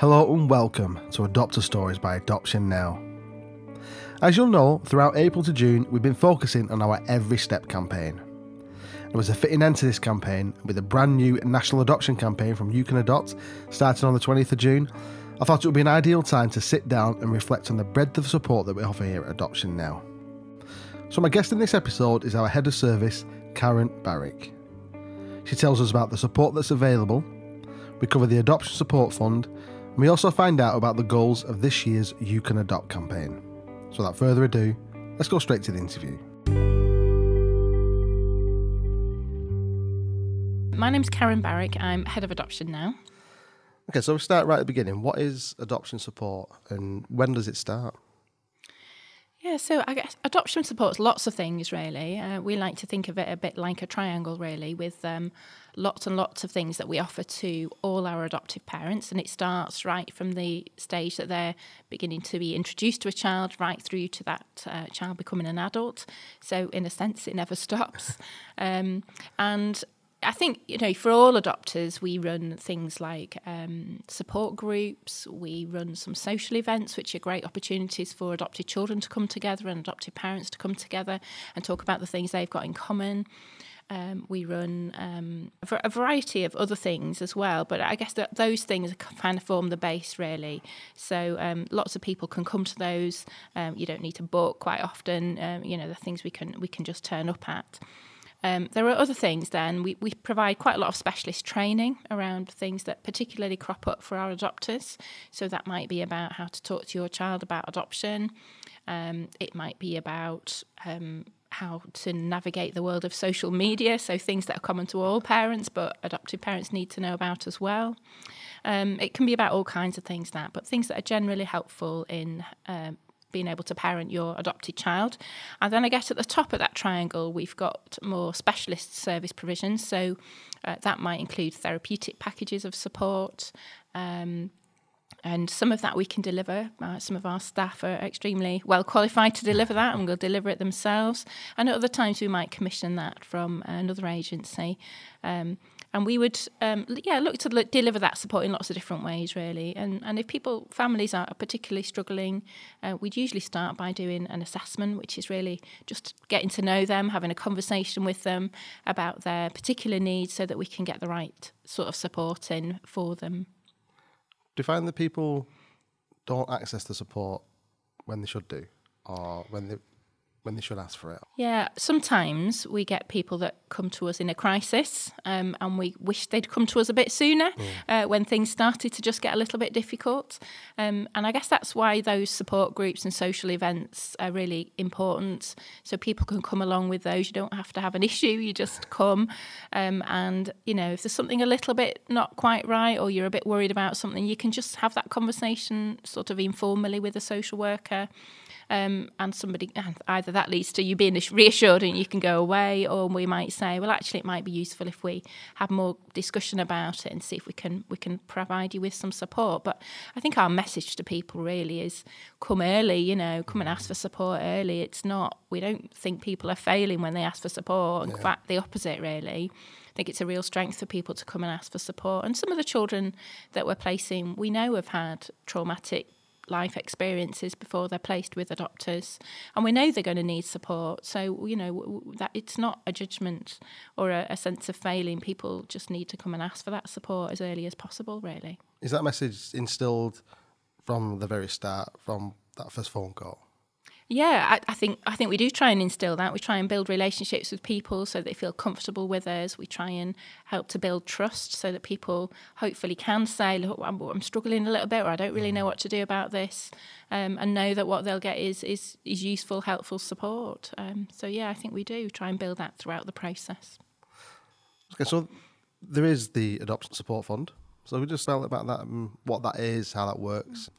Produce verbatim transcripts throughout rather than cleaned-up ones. Hello and welcome to Adopter Stories by Adoption Now. As you'll know, throughout April to June, we've been focusing on our Every Step campaign. There was a fitting end to this campaign with a brand new national adoption campaign from You Can Adopt starting on the twentieth of June. I thought it would be an ideal time to sit down and reflect on the breadth of support that we offer here at Adoption Now. So my guest in this episode is our head of service, Karen Barrick. She tells us about the support that's available, we cover the Adoption Support Fund, and we also find out about the goals of this year's You Can Adopt campaign. So without further ado, let's go straight to the interview. My name's Karen Barrick, I'm Head of Adoption Now. Okay, so we'll start right at the beginning. What is adoption support and when does it start? Yeah, so I guess adoption supports lots of things, really. Uh, we like to think of it a bit like a triangle, really, with um, lots and lots of things that we offer to all our adoptive parents. And it starts right from the stage that they're beginning to be introduced to a child right through to that uh, child becoming an adult. So in a sense, it never stops. um, and I think, you know, for all adopters, we run things like um, support groups. We run some social events, which are great opportunities for adopted children to come together and adopted parents to come together and talk about the things they've got in common. Um, we run um, a variety of other things as well, but I guess that those things kind of form the base, really. So um, lots of people can come to those. Um, you don't need to book quite often. Um, you know, the things we can we can just turn up at. Um, there are other things then. We, we provide quite a lot of specialist training around things that particularly crop up for our adopters. So that might be about how to talk to your child about adoption. Um, it might be about um, how to navigate the world of social media, so things that are common to all parents, but adoptive parents need to know about as well. Um, it can be about all kinds of things, that, but things that are generally helpful in um being able to parent your adopted child. And then I guess at the top of that triangle, we've got more specialist service provisions. So uh, that might include therapeutic packages of support. Um, and some of that we can deliver. Uh, some of our staff are extremely well qualified to deliver that and will deliver it themselves. And at other times we might commission that from another agency. Um, And we would, um, yeah, look to look, deliver that support in lots of different ways, really. And and if people, families are particularly struggling, uh, we'd usually start by doing an assessment, which is really just getting to know them, having a conversation with them about their particular needs so that we can get the right sort of support in for them. Do you find that people don't access the support when they should do, or when they... when they should ask for it? Yeah, sometimes we get people that come to us in a crisis um, and we wish they'd come to us a bit sooner mm. uh, when things started to just get a little bit difficult. Um, and I guess that's why those support groups and social events are really important. So people can come along with those. You don't have to have an issue, you just come. Um, and, you know, if there's something a little bit not quite right or you're a bit worried about something, you can just have that conversation sort of informally with a social worker. Um, and somebody, either that leads to you being reassured and you can go away, or we might say, well, actually, it might be useful if we have more discussion about it and see if we can we can provide you with some support. But I think our message to people really is come early, you know, come and ask for support early. It's not, we don't think people are failing when they ask for support. In yeah. fact, the opposite, really. I think it's a real strength for people to come and ask for support. And some of the children that we're placing, we know have had traumatic life experiences before they're placed with adopters, and we know they're going to need support. So, you know, that it's not a judgment or a, a sense of failing. People just need to come and ask for that support as early as possible, really. Is that message instilled from the very start, from that first phone call? Yeah, I, I think I think we do try and instill that. We try and build relationships with people so they feel comfortable with us. We try and help to build trust so that people hopefully can say, look, I'm, I'm struggling a little bit, or I don't really know what to do about this, um, and know that what they'll get is is, is useful, helpful support. Um, so, yeah, I think we do try and build that throughout the process. Okay, so there is the Adoption Support Fund. So we just tell about that, and what that is, how that works. Mm.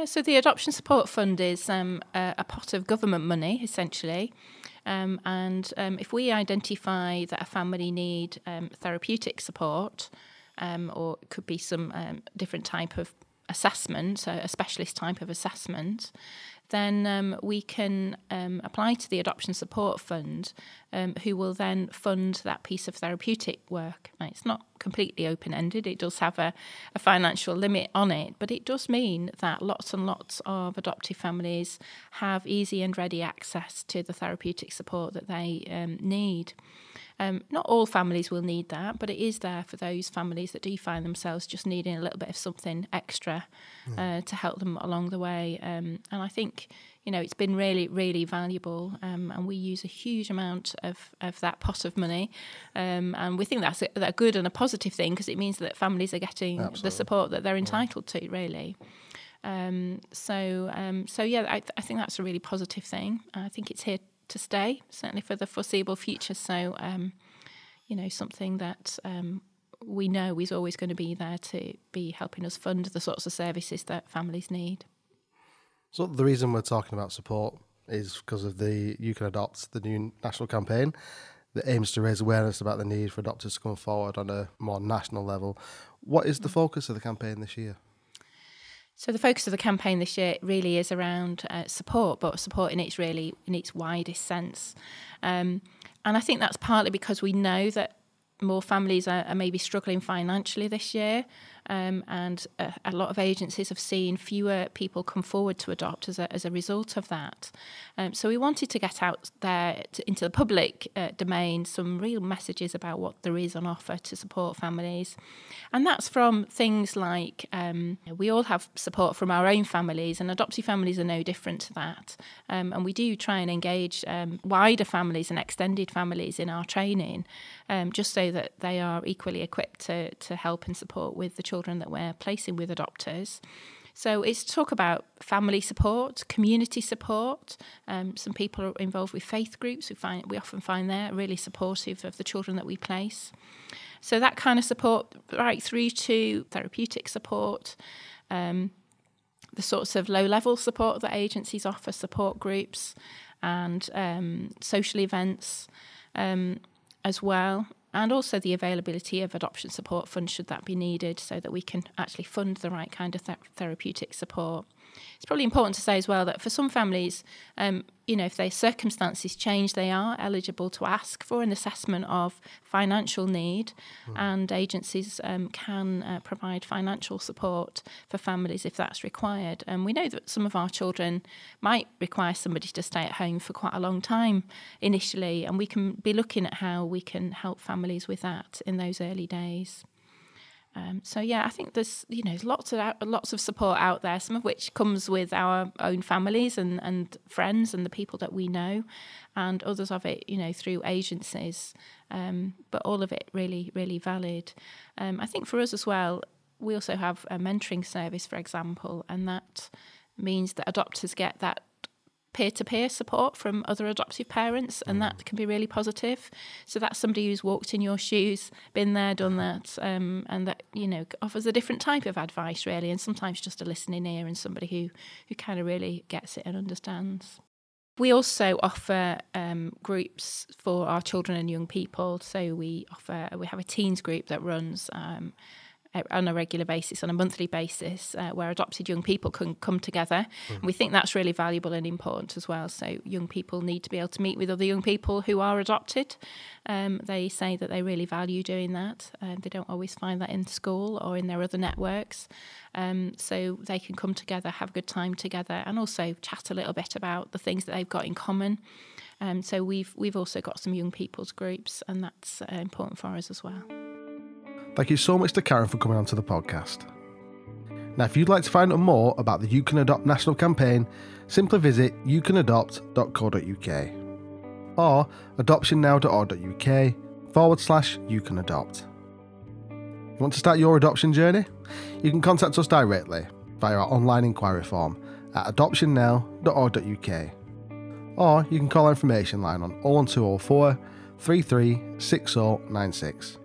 Yeah, so the Adoption Support Fund is um, a, a pot of government money, essentially. Um, and um, if we identify that a family need um, therapeutic support, um, or it could be some um, different type of assessment, so a specialist type of assessment, then um, we can um, apply to the Adoption Support Fund, um, who will then fund that piece of therapeutic work. Now, it's not completely open-ended. It does have a, a financial limit on it, but it does mean that lots and lots of adoptive families have easy and ready access to the therapeutic support that they um, need. Um, not all families will need that, but it is there for those families that do find themselves just needing a little bit of something extra uh, to help them along the way. Um, and I think, you know, it's been really, really valuable. Um, and we use a huge amount of, of that pot of money. Um, and we think that's a, a good and a positive thing, because it means that families are getting Absolutely. The support that they're entitled to, really. Um, so, um, so yeah, I, th- I think that's a really positive thing. I think it's here to stay, certainly for the foreseeable future. So, um, you know, something that um, we know is always going to be there to be helping us fund the sorts of services that families need. So the reason we're talking about support is because of the You Can Adopt, the new national campaign that aims to raise awareness about the need for adopters to come forward on a more national level. What is the focus of the campaign this year? So the focus of the campaign this year really is around uh, support, but support in its really in its widest sense. Um, and I think that's partly because we know that more families are, are maybe struggling financially this year, um, and a, a lot of agencies have seen fewer people come forward to adopt as a, as a result of that. Um, so we wanted to get out there to, into the public uh, domain some real messages about what there is on offer to support families. And that's from things like, um, we all have support from our own families, and adoptive families are no different to that. Um, and we do try and engage um, wider families and extended families in our training, um, just so that they are equally equipped to, to help and support with the children that we're placing with adopters. So it's talk about family support, community support. Um, some people are involved with faith groups. We find we often find they're really supportive of the children that we place. So that kind of support, right through to therapeutic support, um, the sorts of low-level support that agencies offer, support groups and um, social events um, as well. And also the availability of adoption support funds should that be needed, so that we can actually fund the right kind of th- therapeutic support. It's probably important to say as well that for some families, um, you know, if their circumstances change, they are eligible to ask for an assessment of financial need, mm. and agencies um, can uh, provide financial support for families if that's required. And we know that some of our children might require somebody to stay at home for quite a long time initially, and we can be looking at how we can help families with that in those early days. Um, so yeah, I think there's you know lots of lots of support out there, some of which comes with our own families and, and friends and the people that we know, and others of it you know through agencies. Um, but all of it really really valid. Um, I think for us as well, we also have a mentoring service, for example, and that means that adopters get that peer-to-peer support from other adoptive parents, and that can be really positive. So that's somebody who's walked in your shoes, been there, done that, um, and that you know offers a different type of advice, really, and sometimes just a listening ear and somebody who who kind of really gets it and understands. We also offer um, groups for our children and young people. So we offer we have a teens group that runs. Um, on a regular basis, on a monthly basis, uh, where adopted young people can come together. Mm. And we think that's really valuable and important as well. So young people need to be able to meet with other young people who are adopted. Um, they say that they really value doing that. Uh, they don't always find that in school or in their other networks. Um, so they can come together, have a good time together, and also chat a little bit about the things that they've got in common. Um, so we've, we've also got some young people's groups, and that's uh, important for us as well. Thank you so much to Karen for coming onto the podcast. Now, if you'd like to find out more about the You Can Adopt national campaign, simply visit you can adopt dot co dot u k or adoption now dot org dot u k forward slash You Can Adopt. You want to start your adoption journey? You can contact us directly via our online inquiry form at adoption now dot org dot u k, or you can call our information line on oh one two oh four, three three six oh nine six.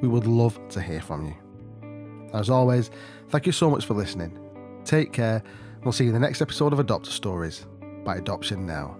We would love to hear from you. As always, thank you so much for listening. Take care, and we'll see you in the next episode of Adopter Stories by Adoption Now.